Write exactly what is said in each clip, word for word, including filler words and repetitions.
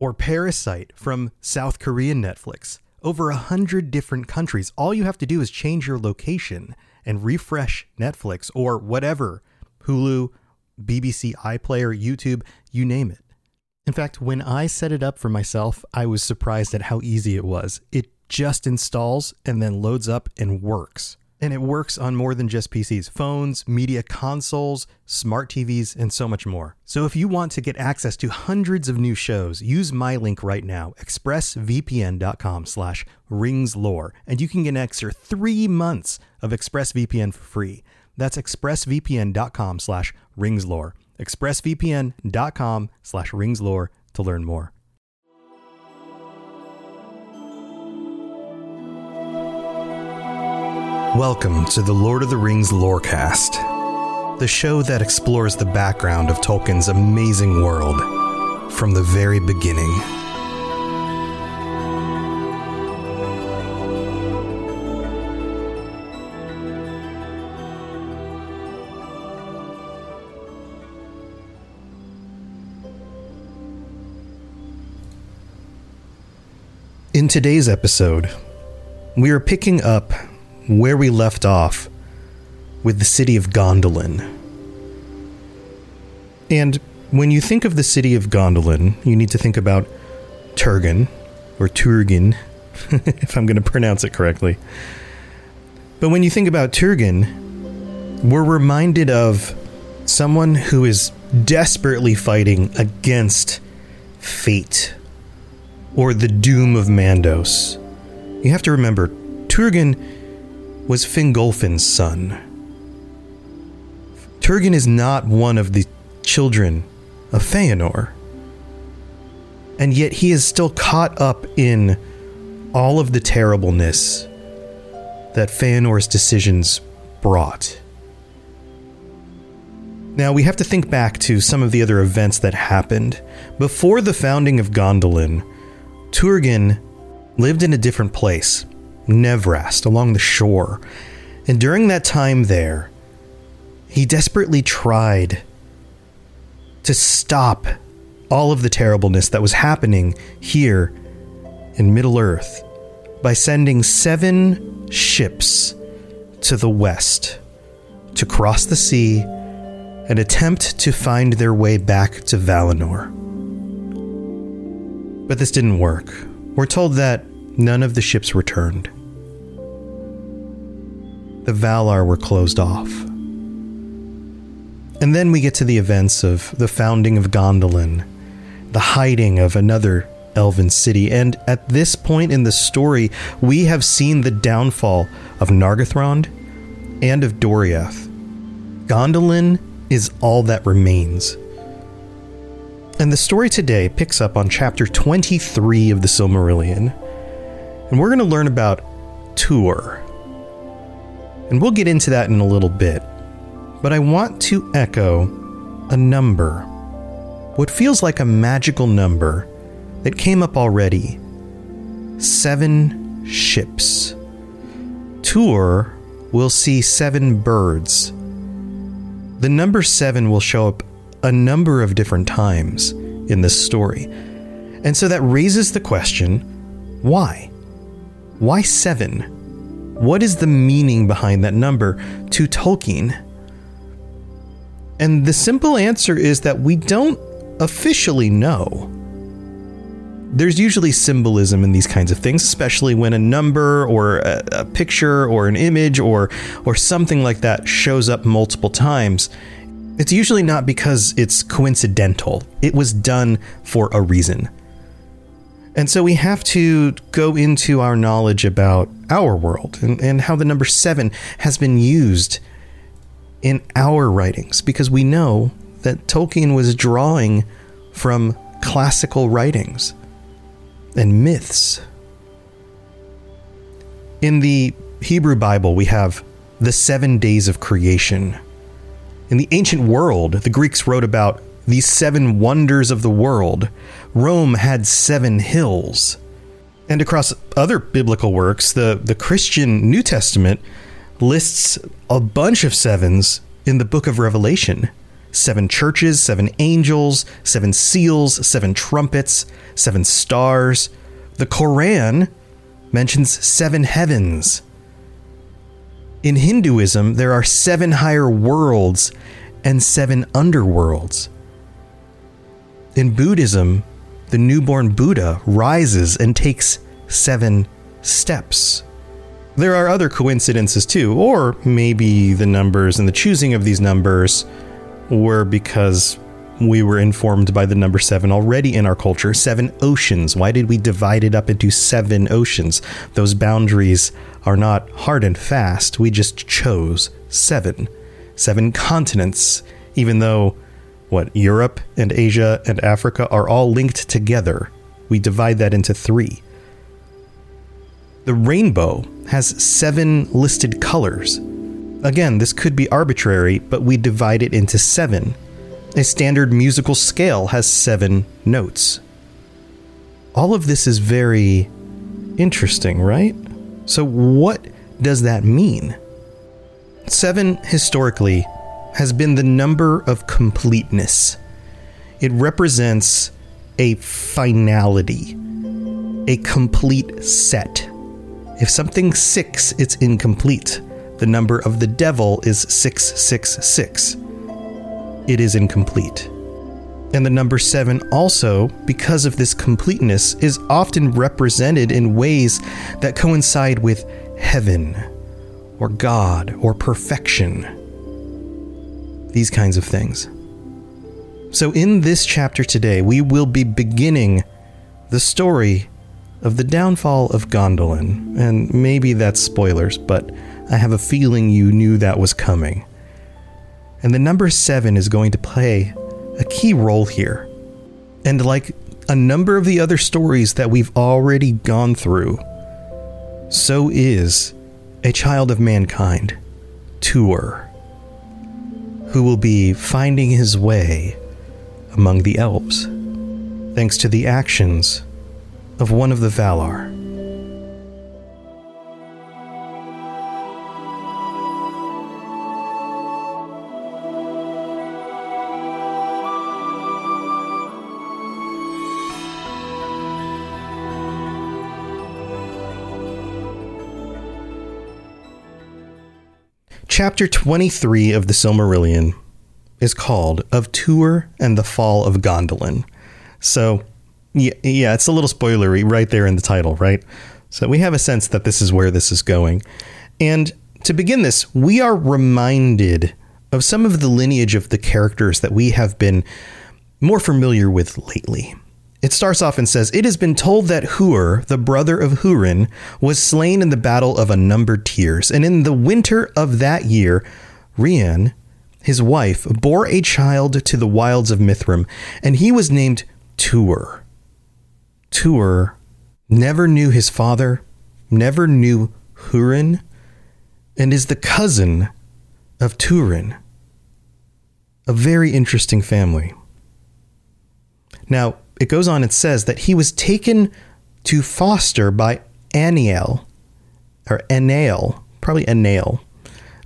or Parasite from South Korean Netflix. Over a hundred different countries. All you have to do is change your location and refresh Netflix or whatever. Hulu, B B C iPlayer, YouTube, you name it. In fact, when I set it up for myself, I was surprised at how easy it was. It just installs and then loads up and works. And it works on more than just P Cs, phones, media consoles, smart T Vs, and so much more. So if you want to get access to hundreds of new shows, use my link right now, expressvpn.com slash ringslore, and you can get an extra three months of ExpressVPN for free. That's expressvpn.com slash ringslore, expressvpn.com slash ringslore to learn more. Welcome to the Lord of the Rings Lorecast, the show that explores the background of Tolkien's amazing world from the very beginning. In today's episode, we are picking up where we left off with the city of Gondolin. And when you think of the city of Gondolin, you need to think about Turgon, or Turgon, if I'm going to pronounce it correctly. But when you think about Turgon, we're reminded of someone who is desperately fighting against fate, or the doom of Mandos. You have to remember, Turgon was Fingolfin's son. Turgon is not one of the children of Fëanor, and yet he is still caught up in all of the terribleness that Fëanor's decisions brought. Now, we have to think back to some of the other events that happened. Before the founding of Gondolin, Turgon lived in a different place, Nevrast, along the shore. And during that time there, he desperately tried to stop all of the terribleness that was happening here in Middle-earth by sending seven ships to the west to cross the sea and attempt to find their way back to Valinor. But this didn't work. We're told that none of the ships returned. The Valar were closed off. And then we get to the events of the founding of Gondolin, the hiding of another elven city, and at this point in the story, we have seen the downfall of Nargothrond and of Doriath. Gondolin is all that remains. And the story today picks up on chapter twenty-three of the Silmarillion, and we're going to learn about Tuor. And we'll get into that in a little bit. But I want to echo a number. What feels like a magical number that came up already. Seven ships. Tuor will see seven birds. The number seven will show up a number of different times in this story. And so that raises the question, why? Why seven? What is the meaning behind that number to Tolkien? And the simple answer is that we don't officially know. There's usually symbolism in these kinds of things, especially when a number or a, a picture or an image or or something like that shows up multiple times. It's usually not because it's coincidental. It was done for a reason. And so we have to go into our knowledge about our world and, and how the number seven has been used in our writings, because we know that Tolkien was drawing from classical writings. and myths. In the Hebrew Bible, we have the seven days of creation. In the ancient world, the Greeks wrote about the seven wonders of the world. Rome had seven hills. And across other biblical works, the, the Christian New Testament lists a bunch of sevens in the book of Revelation. Seven churches, seven angels, seven seals, seven trumpets, seven stars. The Quran mentions seven heavens. In Hinduism, there are seven higher worlds and seven underworlds. In Buddhism, the newborn Buddha rises and takes seven steps. There are other coincidences too, or maybe the numbers and the choosing of these numbers were because we were informed by the number seven already in our culture. Seven oceans. Why did we divide it up into seven oceans? Those boundaries are not hard and fast. We just chose seven. Seven continents, even though what Europe and Asia and Africa are all linked together. We divide that into three. The rainbow has seven listed colors. Again, this could be arbitrary, but we divide it into seven. A standard musical scale has seven notes. All of this is very interesting, right? So what does that mean? Seven, historically, has been the number of completeness. It represents a finality, a complete set. If something's six, it's incomplete. The number of the devil is six six six. It is incomplete. And the number seven also, because of this completeness, is often represented in ways that coincide with heaven or God or perfection. These kinds of things. So in this chapter today, we will be beginning the story of the downfall of Gondolin. And maybe that's spoilers, but I have a feeling you knew that was coming. And the number seven is going to play a key role here. And like a number of the other stories that we've already gone through, so is a child of mankind, Tuor, who will be finding his way among the elves, thanks to the actions of one of the Valar. Chapter twenty-three of the Silmarillion is called Of Tuor and the Fall of Gondolin. So, yeah, yeah, it's a little spoilery right there in the title, right? So we have a sense that this is where this is going. And to begin this, we are reminded of some of the lineage of the characters that we have been more familiar with lately. It starts off and says, "It has been told that Huor, the brother of Hurin, was slain in the battle of unnumbered tears. And in the winter of that year, Rian, his wife, bore a child to the wilds of Mithrim, and he was named Tuor." Tuor never knew his father, never knew Hurin, and is the cousin of Turin. A very interesting family. Now, it goes on and says that he was taken to foster by Aniel, or Enael, probably Enael,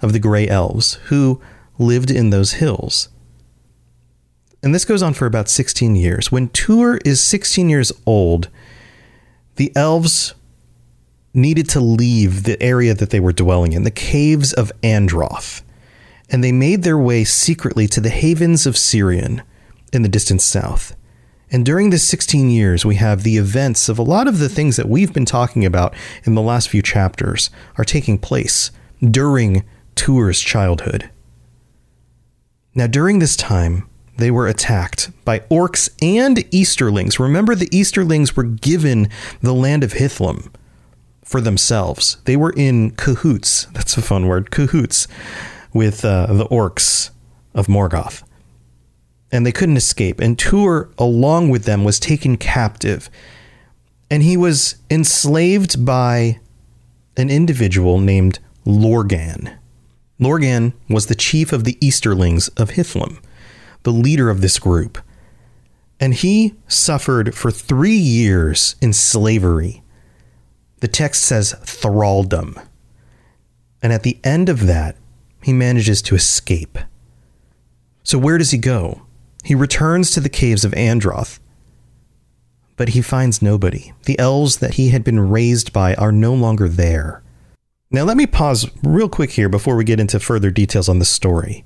of the Grey Elves, who lived in those hills. And this goes on for about sixteen years. When Tuor is sixteen years old, the elves needed to leave the area that they were dwelling in, the caves of Androth, and they made their way secretly to the havens of Sirion in the distant south. And during this sixteen years, we have the events of a lot of the things that we've been talking about in the last few chapters are taking place during Tuor's childhood. Now, during this time, they were attacked by orcs and Easterlings. Remember, the Easterlings were given the land of Hithlum for themselves. They were in cahoots. That's a fun word. Cahoots with uh, the orcs of Morgoth. And they couldn't escape. And Tuor, along with them, was taken captive and he was enslaved by an individual named Lorgan. Lorgan was the chief of the Easterlings of Hithlum, the leader of this group. And he suffered for three years in slavery. The text says thraldom. And at the end of that, he manages to escape. So where does he go? He returns to the caves of Androth, but he finds nobody. The elves that he had been raised by are no longer there. Now, let me pause real quick here before we get into further details on the story.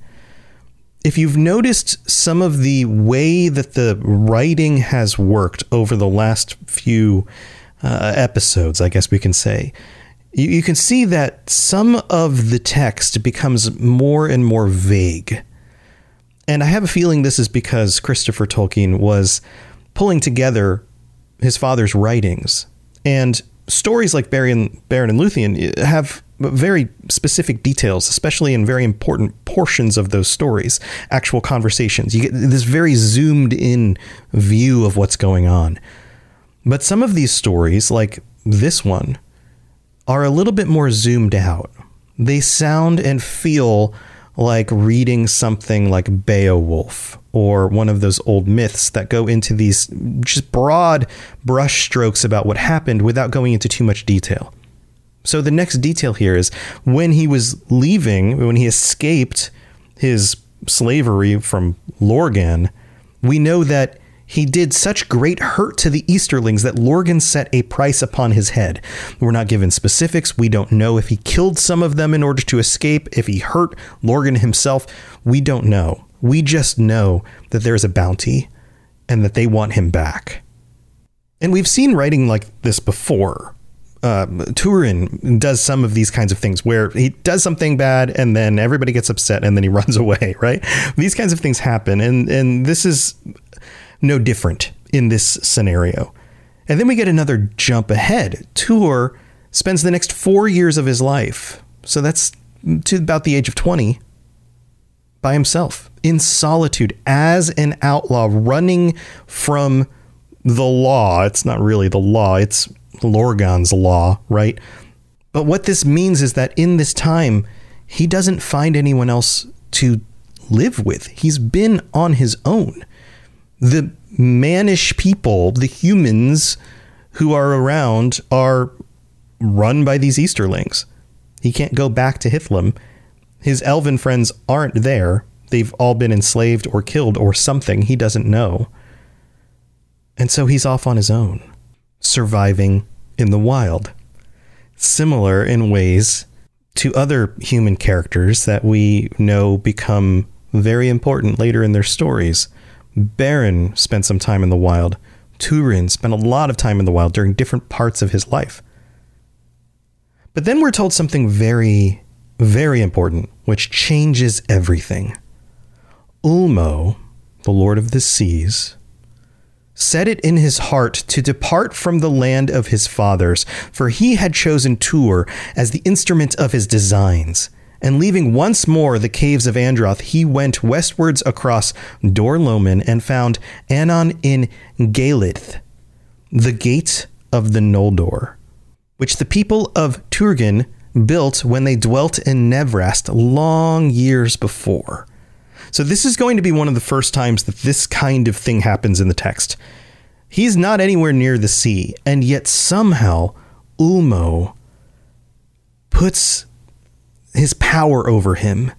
If you've noticed some of the way that the writing has worked over the last few uh, episodes, I guess we can say, you, you can see that some of the text becomes more and more vague. And I have a feeling this is because Christopher Tolkien was pulling together his father's writings, and stories like Beren, Beren and Luthien have very specific details, especially in very important portions of those stories, actual conversations. You get this very zoomed in view of what's going on. But some of these stories, like this one, are a little bit more zoomed out. They sound and feel like reading something like Beowulf or one of those old myths that go into these just broad brush strokes about what happened without going into too much detail. So the next detail here is when he was leaving, when he escaped his slavery from Lorgan, we know that he did such great hurt to the Easterlings that Lorgan set a price upon his head. We're not given specifics. We don't know if he killed some of them in order to escape, if he hurt Lorgan himself. We don't know. We just know that there's a bounty and that they want him back. And we've seen writing like this before. Uh, Turin does some of these kinds of things where he does something bad and then everybody gets upset and then he runs away, right? These kinds of things happen. And, and this is no different in this scenario. And then we get another jump ahead. Tuor spends the next four years of his life, so that's to about the age of twenty, by himself, in solitude, as an outlaw, running from the law. It's not really the law, it's Lorgan's law, right? But what this means is that in this time, he doesn't find anyone else to live with. He's been on his own. The mannish people, the humans who are around, are run by these Easterlings. He can't go back to Hithlum. His elven friends aren't there. They've all been enslaved or killed or something. He doesn't know. And so he's off on his own, surviving in the wild. Similar in ways to other human characters that we know become very important later in their stories. Beren spent some time in the wild. Turin spent a lot of time in the wild during different parts of his life. But then we're told something very, very important, which changes everything. Ulmo, the Lord of the Seas, set it in his heart to depart from the land of his fathers, for he had chosen Tuor as the instrument of his designs. And leaving once more the caves of Androth, he went westwards across Dor Loman and found Anon in Galith, the gate of the Noldor, which the people of Turgon built when they dwelt in Nevrast long years before. So this is going to be one of the first times that this kind of thing happens in the text. He's not anywhere near the sea, and yet somehow Ulmo puts his power over him,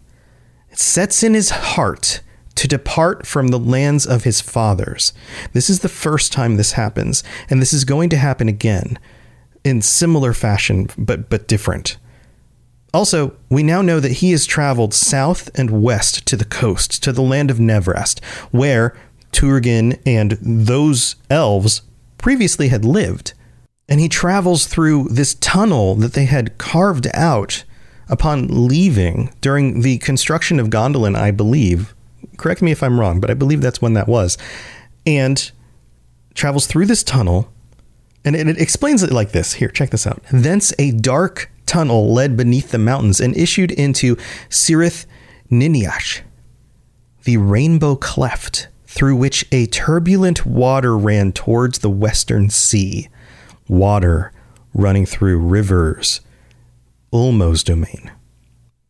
it sets in his heart to depart from the lands of his fathers. This is the first time this happens, and this is going to happen again in similar fashion, but but different. Also, we now know that he has traveled south and west to the coast, to the land of Nevrast, where Turgon and those elves previously had lived. And he travels through this tunnel that they had carved out upon leaving during the construction of Gondolin, I believe. Correct me if I'm wrong, but I believe that's when that was. And travels through this tunnel, and it, it explains it like this. Here, check this out. Thence a dark tunnel led beneath the mountains and issued into Sirith Niniash, the rainbow cleft, through which a turbulent water ran towards the western sea. water running through rivers, Ulmo's domain.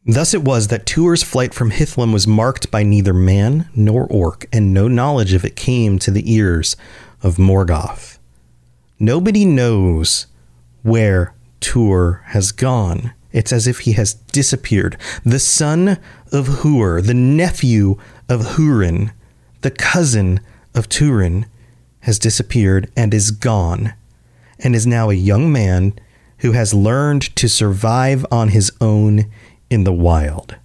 Thus it was that Tuor's flight from Hithlum was marked by neither man nor orc, and no knowledge of it came to the ears of Morgoth. Nobody knows where Tuor has gone. It's as if he has disappeared. The son of Huor, the nephew of Hurin, the cousin of Turin, has disappeared and is gone, and is now a young man who has learned to survive on his own in the wild.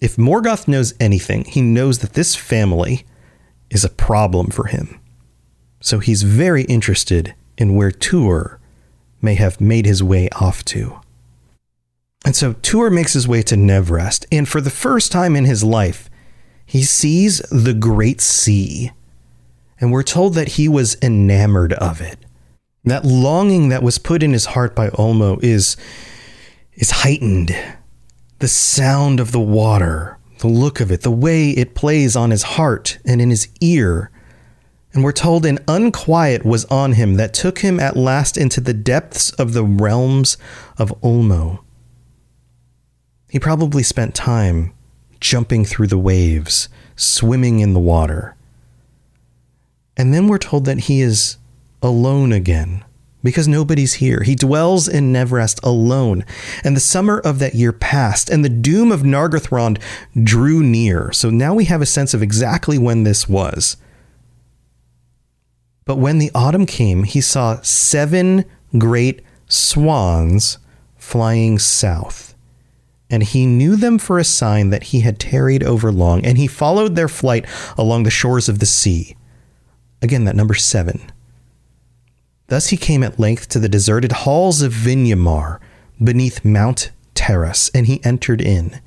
If Morgoth knows anything, he knows that this family is a problem for him. So he's very interested in where Tuor may have made his way off to. And so Tuor makes his way to Nevrast, and for the first time in his life, he sees the Great Sea. And we're told that he was enamored of it. That longing that was put in his heart by Ulmo is, is heightened. The sound of the water, the look of it, the way it plays on his heart and in his ear. And we're told an unquiet was on him that took him at last into the depths of the realms of Ulmo. He probably spent time jumping through the waves, swimming in the water. And then we're told that he is alone again, because nobody's here. He dwells in Nevrast alone. And the summer of that year passed, and the doom of Nargothrond drew near. So now we have a sense of exactly when this was. But when the autumn came, he saw seven great swans flying south. And he knew them for a sign that he had tarried over long. And he followed their flight along the shores of the sea. Again, that number seven. Thus he came at length to the deserted halls of Vinyamar, beneath Mount Terrace, and he entered in.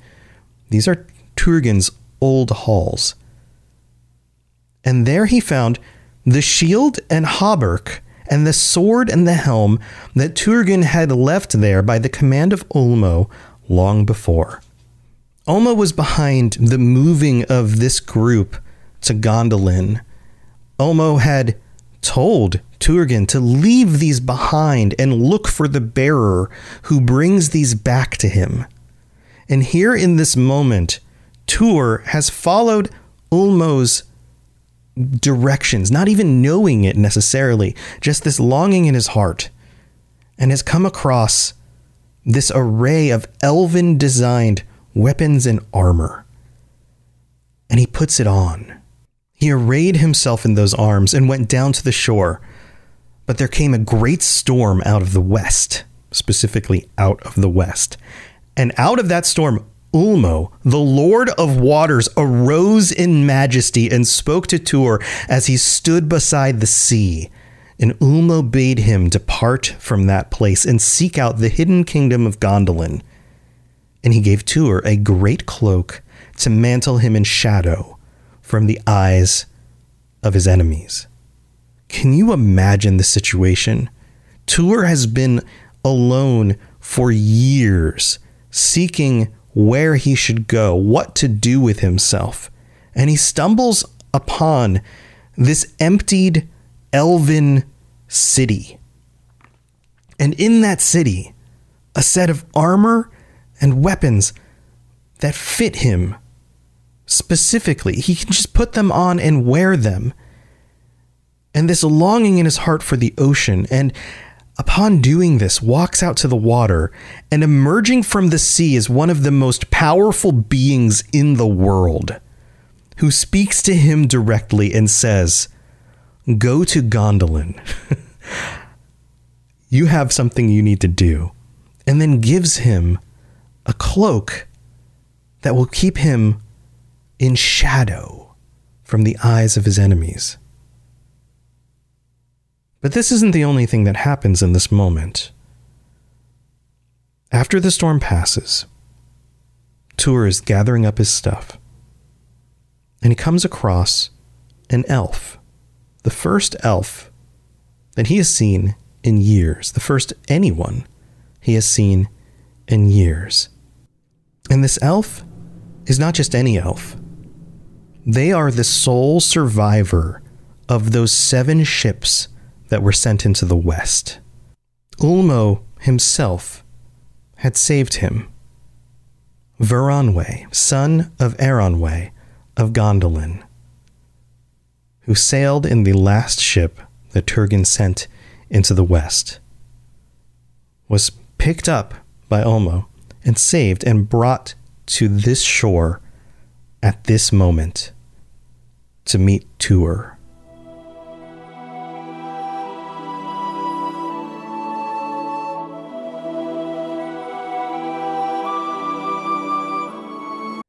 These are Turgon's old halls. And there he found the shield and hauberk, and the sword and the helm that Turgon had left there by the command of Ulmo long before. Ulmo was behind the moving of this group to Gondolin. Ulmo had told Turgon to leave these behind and look for the bearer who brings these back to him. And here in this moment, Tuor has followed Ulmo's directions, not even knowing it necessarily, just this longing in his heart, and has come across this array of elven designed weapons and armor. And he puts it on. He arrayed himself in those arms and went down to the shore. But there came a great storm out of the west, specifically out of the west. And out of that storm, Ulmo, the Lord of Waters, arose in majesty and spoke to Tuor as he stood beside the sea. And Ulmo bade him depart from that place and seek out the hidden kingdom of Gondolin. And he gave Tuor a great cloak to mantle him in shadow from the eyes of his enemies. Can you imagine the situation? Tuor has been alone for years, seeking where he should go, what to do with himself. And he stumbles upon this emptied elven city. And in that city, a set of armor and weapons that fit him specifically. He can just put them on and wear them. And this longing in his heart for the ocean, and upon doing this, walks out to the water, and emerging from the sea is one of the most powerful beings in the world, who speaks to him directly and says, "Go to Gondolin. You have something you need to do," and then gives him a cloak that will keep him in shadow from the eyes of his enemies. But this isn't the only thing that happens in this moment. After the storm passes, Tuor is gathering up his stuff, and he comes across an elf, the first elf that he has seen in years, the first anyone he has seen in years. And this elf is not just any elf. They are the sole survivor of those seven ships that were sent into the West. Ulmo himself had saved him. Voronwë, son of Eronwë of Gondolin, who sailed in the last ship that Turgon sent into the West, was picked up by Ulmo and saved and brought to this shore at this moment to meet Tuor.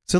So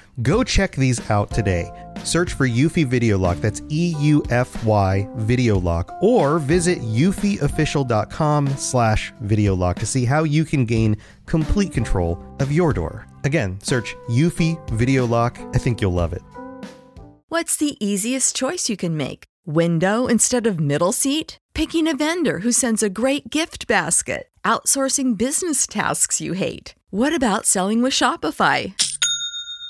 Go check these out today. Search for Eufy Video Lock, that's E U F Y Video Lock, or visit eufyofficial.com slash video lock to see how you can gain complete control of your door. Again, search Eufy Video Lock. I think you'll love it. What's the easiest choice you can make? Window instead of middle seat? Picking a vendor who sends a great gift basket? Outsourcing business tasks you hate? What about selling with Shopify?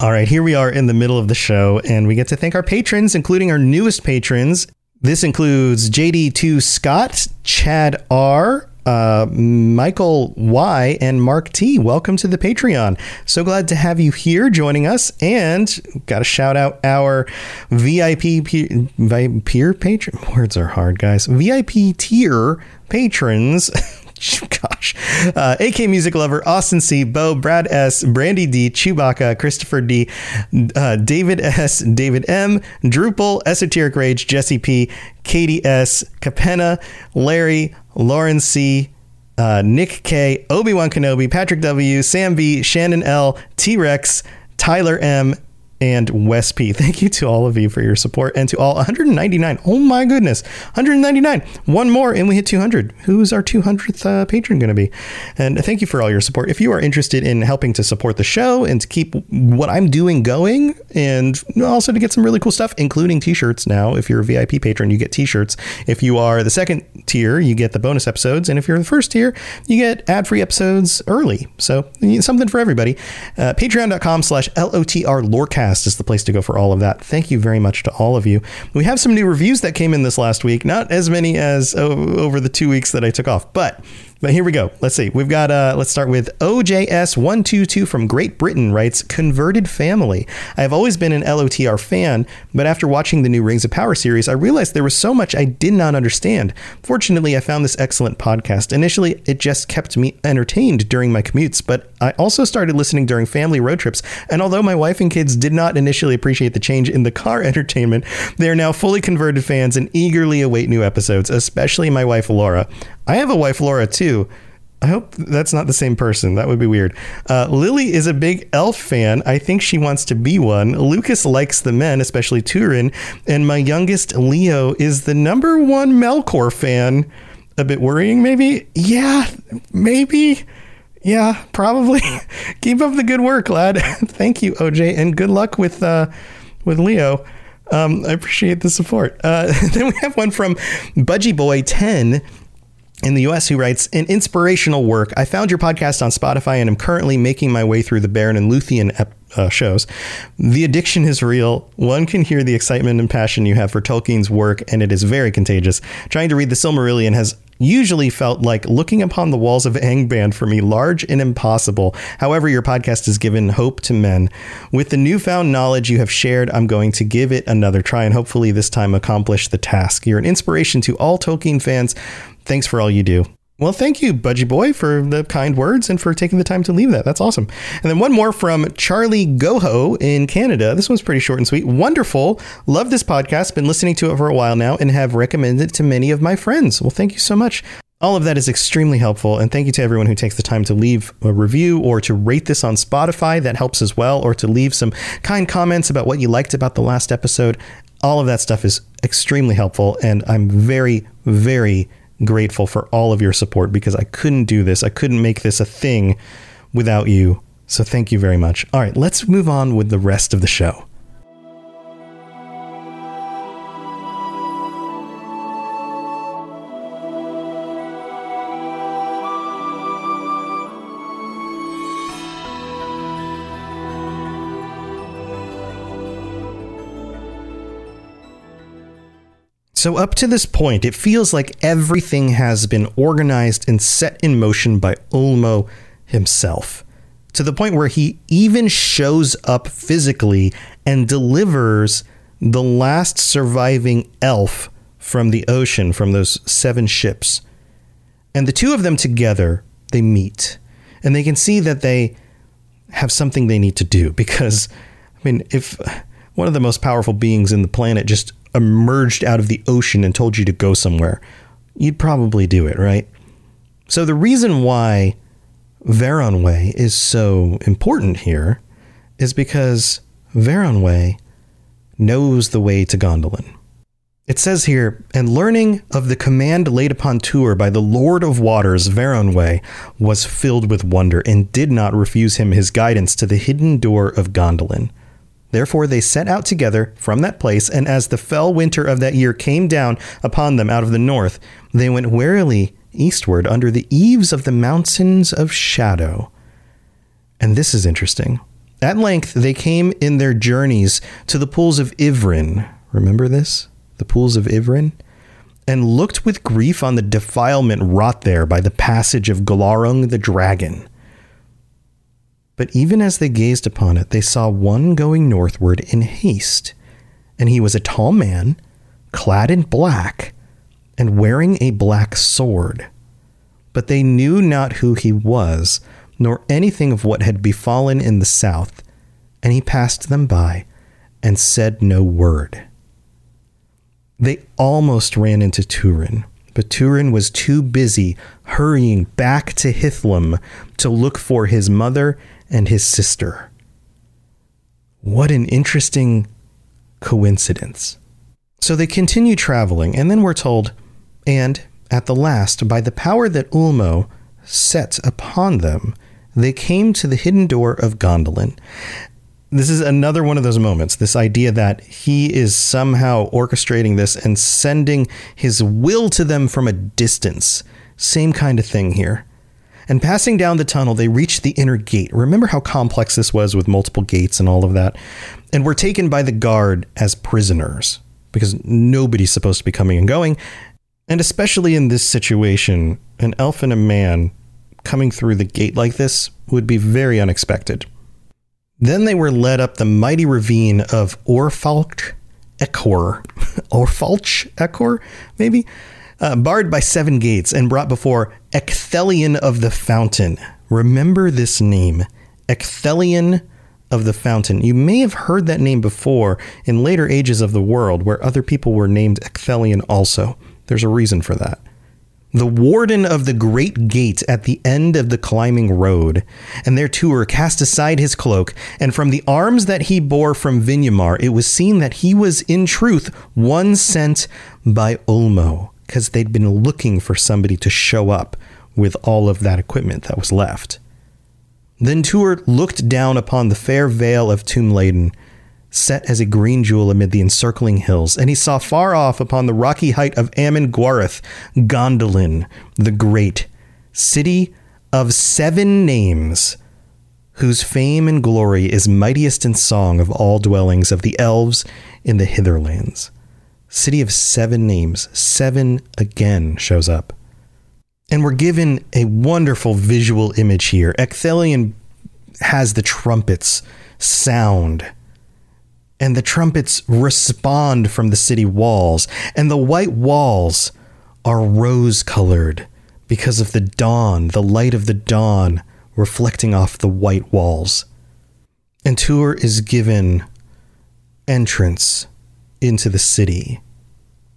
All right, here we are in the middle of the show, and we get to thank our patrons, including our newest patrons. This includes J D two Scott, Chad R., uh, Michael Y., and Mark T. Welcome to the Patreon. So glad to have you here joining us, and got to shout out our V I P peer, peer patron. Words are hard, guys. V I P tier patrons. Gosh, uh, A K Music Lover, Austin C, Bo, Brad S, Brandy D, Chewbacca, Christopher D, uh, David S, David M, Drupal, Esoteric Rage, Jesse P, Katie S, Capenna, Larry, Lauren C, uh, Nick K, Obi-Wan Kenobi, Patrick W, Sam B, Shannon L, T-Rex, Tyler M, and Wes P. Thank you to all of you for your support, and to all one hundred ninety-nine. Oh my goodness, one hundred ninety-nine. One more and we hit two hundred. Who's our two hundredth uh, patron going to be? And thank you for all your support. If you are interested in helping to support the show and to keep what I'm doing going, and also to get some really cool stuff, including t-shirts now. If you're a V I P patron, you get t-shirts. If you are the second tier, you get the bonus episodes. And if you're the first tier, you get ad-free episodes early. So something for everybody. Uh, Patreon.com slash L O T R Lorecast is the place to go for all of that. Thank you very much to all of you. We have some new reviews that came in this last week, not as many as over the two weeks that I took off, but But here we go. Let's see. We've got, uh, let's start with O J S one two two from Great Britain writes, Converted Family. I've always been an L O T R fan, but after watching the new Rings of Power series, I realized there was so much I did not understand. Fortunately, I found this excellent podcast. Initially, it just kept me entertained during my commutes, but I also started listening during family road trips. And although my wife and kids did not initially appreciate the change in the car entertainment, they are now fully converted fans and eagerly await new episodes, especially my wife, Laura. I have a wife, Laura, too. I hope that's not the same person. That would be weird. Uh, Lily is a big elf fan. I think she wants to be one. Lucas likes the men, especially Turin. And my youngest, Leo, is the number one Melkor fan. A bit worrying, maybe? Yeah, maybe. Yeah, probably. Keep up the good work, lad. Thank you, O J. And good luck with uh, with Leo. Um, I appreciate the support. Uh, then we have one from Budgie Boy ten. In the U S, who writes, an inspirational work. I found your podcast on Spotify and am currently making my way through the Beren and Luthien ep- uh, shows. The addiction is real. One can hear the excitement and passion you have for Tolkien's work, and it is very contagious. Trying to read the Silmarillion has usually felt like looking upon the walls of Angband for me, large and impossible. However, your podcast has given hope to men. With the newfound knowledge you have shared, I'm going to give it another try and hopefully this time accomplish the task. You're an inspiration to all Tolkien fans. Thanks for all you do. Well, thank you, Budgie Boy, for the kind words and for taking the time to leave that. That's awesome. And then one more from Charlie Goho in Canada. This one's pretty short and sweet. Wonderful. Love this podcast. Been listening to it for a while now and have recommended it to many of my friends. Well, thank you so much. All of that is extremely helpful. And thank you to everyone who takes the time to leave a review or to rate this on Spotify. That helps as well. Or to leave some kind comments about what you liked about the last episode. All of that stuff is extremely helpful. And I'm very, very grateful for all of your support, because I couldn't do this. I couldn't make this a thing without you. So thank you very much. All right, let's move on with the rest of the show. So up to this point, it feels like everything has been organized and set in motion by Ulmo himself, to the point where he even shows up physically and delivers the last surviving elf from the ocean, from those seven ships. And the two of them together, they meet, and they can see that they have something they need to do, because, I mean, if one of the most powerful beings in the planet just emerged out of the ocean and told you to go somewhere, you'd probably do it, right? So the reason why Voronwë is so important here is because Voronwë knows the way to Gondolin. It says here, and learning of the command laid upon Tuor by the Lord of Waters, Voronwë was filled with wonder and did not refuse him his guidance to the hidden door of Gondolin. Therefore, they set out together from that place, and as the fell winter of that year came down upon them out of the north, they went warily eastward under the eaves of the mountains of shadow. And this is interesting. At length, they came in their journeys to the pools of Ivrin. Remember this? The pools of Ivrin? And looked with grief on the defilement wrought there by the passage of Glarung the dragon. But even as they gazed upon it, they saw one going northward in haste, and he was a tall man, clad in black, and wearing a black sword. But they knew not who he was, nor anything of what had befallen in the south, and he passed them by, and said no word. They almost ran into Turin, but Turin was too busy hurrying back to Hithlum to look for his mother and his sister. What an interesting coincidence. So they continue traveling, and then we're told, and at the last, by the power that Ulmo set upon them, they came to the hidden door of Gondolin. This is another one of those moments, this idea that he is somehow orchestrating this and sending his will to them from a distance. Same kind of thing here. And passing down the tunnel, they reached the inner gate. Remember how complex this was with multiple gates and all of that? And were taken by the guard as prisoners, because nobody's supposed to be coming and going. And especially in this situation, an elf and a man coming through the gate like this would be very unexpected. Then they were led up the mighty ravine of Orfalch Echor, Orfalch Echor, maybe, uh, barred by seven gates and brought before Echthelion of the Fountain. Remember this name, Echthelion of the Fountain. You may have heard that name before in later ages of the world where other people were named Echthelion also. There's a reason for that. The warden of the great gate at the end of the climbing road, and there Tuor cast aside his cloak, and from the arms that he bore from Vinyamar, it was seen that he was in truth one sent by Ulmo, because they'd been looking for somebody to show up with all of that equipment that was left. Then Tuor looked down upon the fair vale of Tumladen, set as a green jewel amid the encircling hills, and he saw far off upon the rocky height of Ammon Gwareth, Gondolin, the great city of seven names, whose fame and glory is mightiest in song of all dwellings of the elves in the hitherlands. City of seven names, seven again shows up. And we're given a wonderful visual image here. Echthelion has the trumpets sound, and the trumpets respond from the city walls, and the white walls are rose-colored because of the dawn, the light of the dawn reflecting off the white walls. And Tuor is given entrance into the city.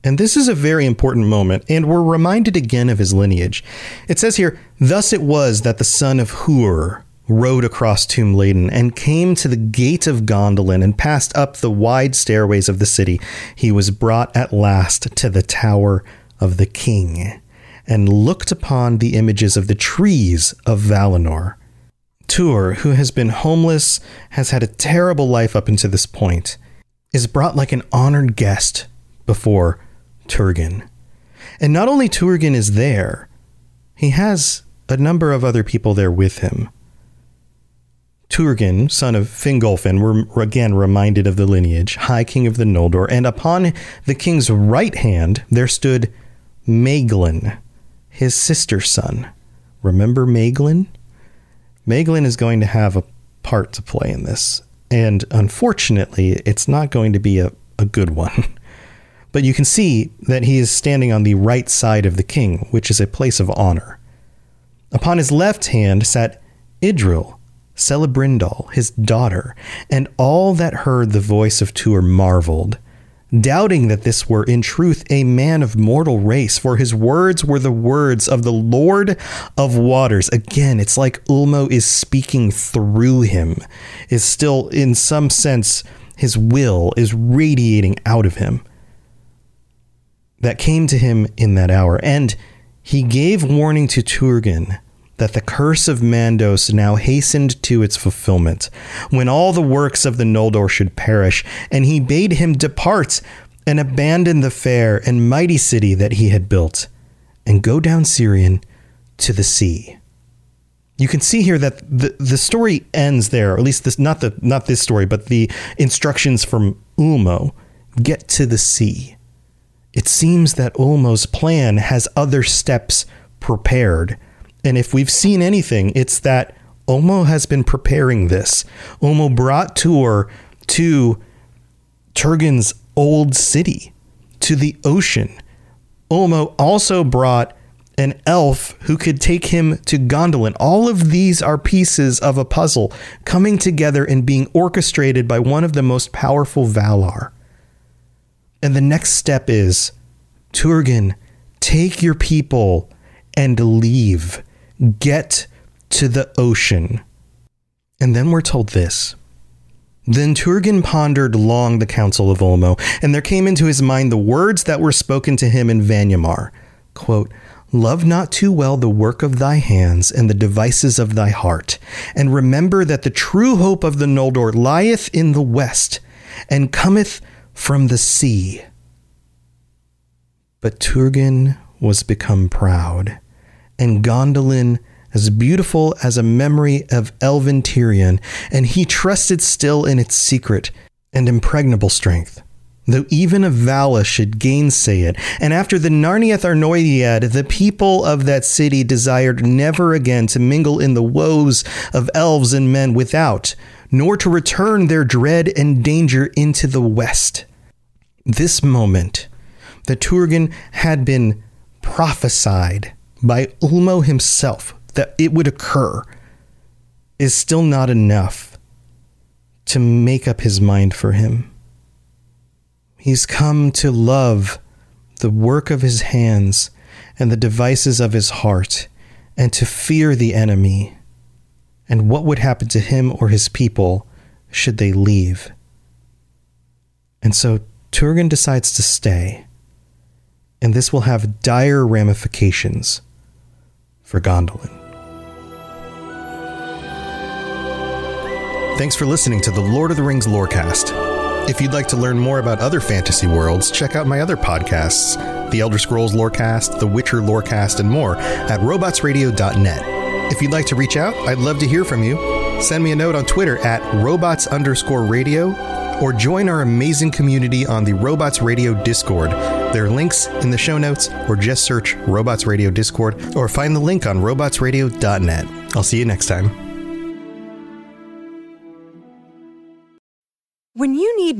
And this is a very important moment, and we're reminded again of his lineage. It says here, "Thus it was that the son of Huor rode across Tumladen and came to the gate of Gondolin and passed up the wide stairways of the city. He was brought at last to the tower of the king and looked upon the images of the trees of Valinor." Tuor, who has been homeless, has had a terrible life up until this point, is brought like an honored guest before Turgon. And not only Turgon is there, he has a number of other people there with him. Turgon, son of Fingolfin, we're again reminded of the lineage, High King of the Noldor, and upon the king's right hand there stood Maeglin, his sister's son. Remember Maeglin? Maeglin is going to have a part to play in this, and unfortunately, it's not going to be a, a good one. But you can see that he is standing on the right side of the king, which is a place of honor. Upon his left hand sat Idril, Celebrindal, his daughter, and all that heard the voice of Tuor marveled, doubting that this were in truth a man of mortal race, for his words were the words of the Lord of Waters. Again, it's like Ulmo is speaking through him, is still in some sense his will is radiating out of him. That came to him in that hour, and he gave warning to Turgon that the curse of Mandos now hastened to its fulfillment, when all the works of the Noldor should perish, and he bade him depart and abandon the fair and mighty city that he had built, and go down Sirion to the sea. You can see here that the, the story ends there, or at least this not the not this story, but the instructions from Ulmo, get to the sea. It seems that Ulmo's plan has other steps prepared. And if we've seen anything, it's that Ulmo has been preparing this. Ulmo brought Tuor to Turgon's old city, to the ocean. Ulmo also brought an elf who could take him to Gondolin. All of these are pieces of a puzzle coming together and being orchestrated by one of the most powerful Valar. And the next step is, Turgon, take your people and leave. Get to the ocean. And then we're told this. Then Turgon pondered long the counsel of Ulmo, and there came into his mind the words that were spoken to him in Vinyamar. Quote, "Love not too well the work of thy hands and the devices of thy heart, and remember that the true hope of the Noldor lieth in the west, and cometh from the sea." But Turgon was become proud, and Gondolin as beautiful as a memory of elven Tyrion, and he trusted still in its secret and impregnable strength. though even a Vala should gainsay it. And after the Narniath Arnoidiad, the people of that city desired never again to mingle in the woes of elves and men without, nor to return their dread and danger into the west. This moment, the Turgon had been prophesied by Ulmo himself that it would occur, is still not enough to make up his mind for him. He's come to love the work of his hands and the devices of his heart, and to fear the enemy and what would happen to him or his people should they leave. And so Turgon decides to stay, and this will have dire ramifications for Gondolin. Thanks for listening to the Lord of the Rings Lorecast. If you'd like to learn more about other fantasy worlds, check out my other podcasts, The Elder Scrolls Lorecast, The Witcher Lorecast, and more at robots radio dot net. If you'd like to reach out, I'd love to hear from you. Send me a note on Twitter at robots underscore radio, or join our amazing community on the Robots Radio Discord. There are links in the show notes, or just search Robots Radio Discord, or find the link on robots radio dot net. I'll see you next time. When you need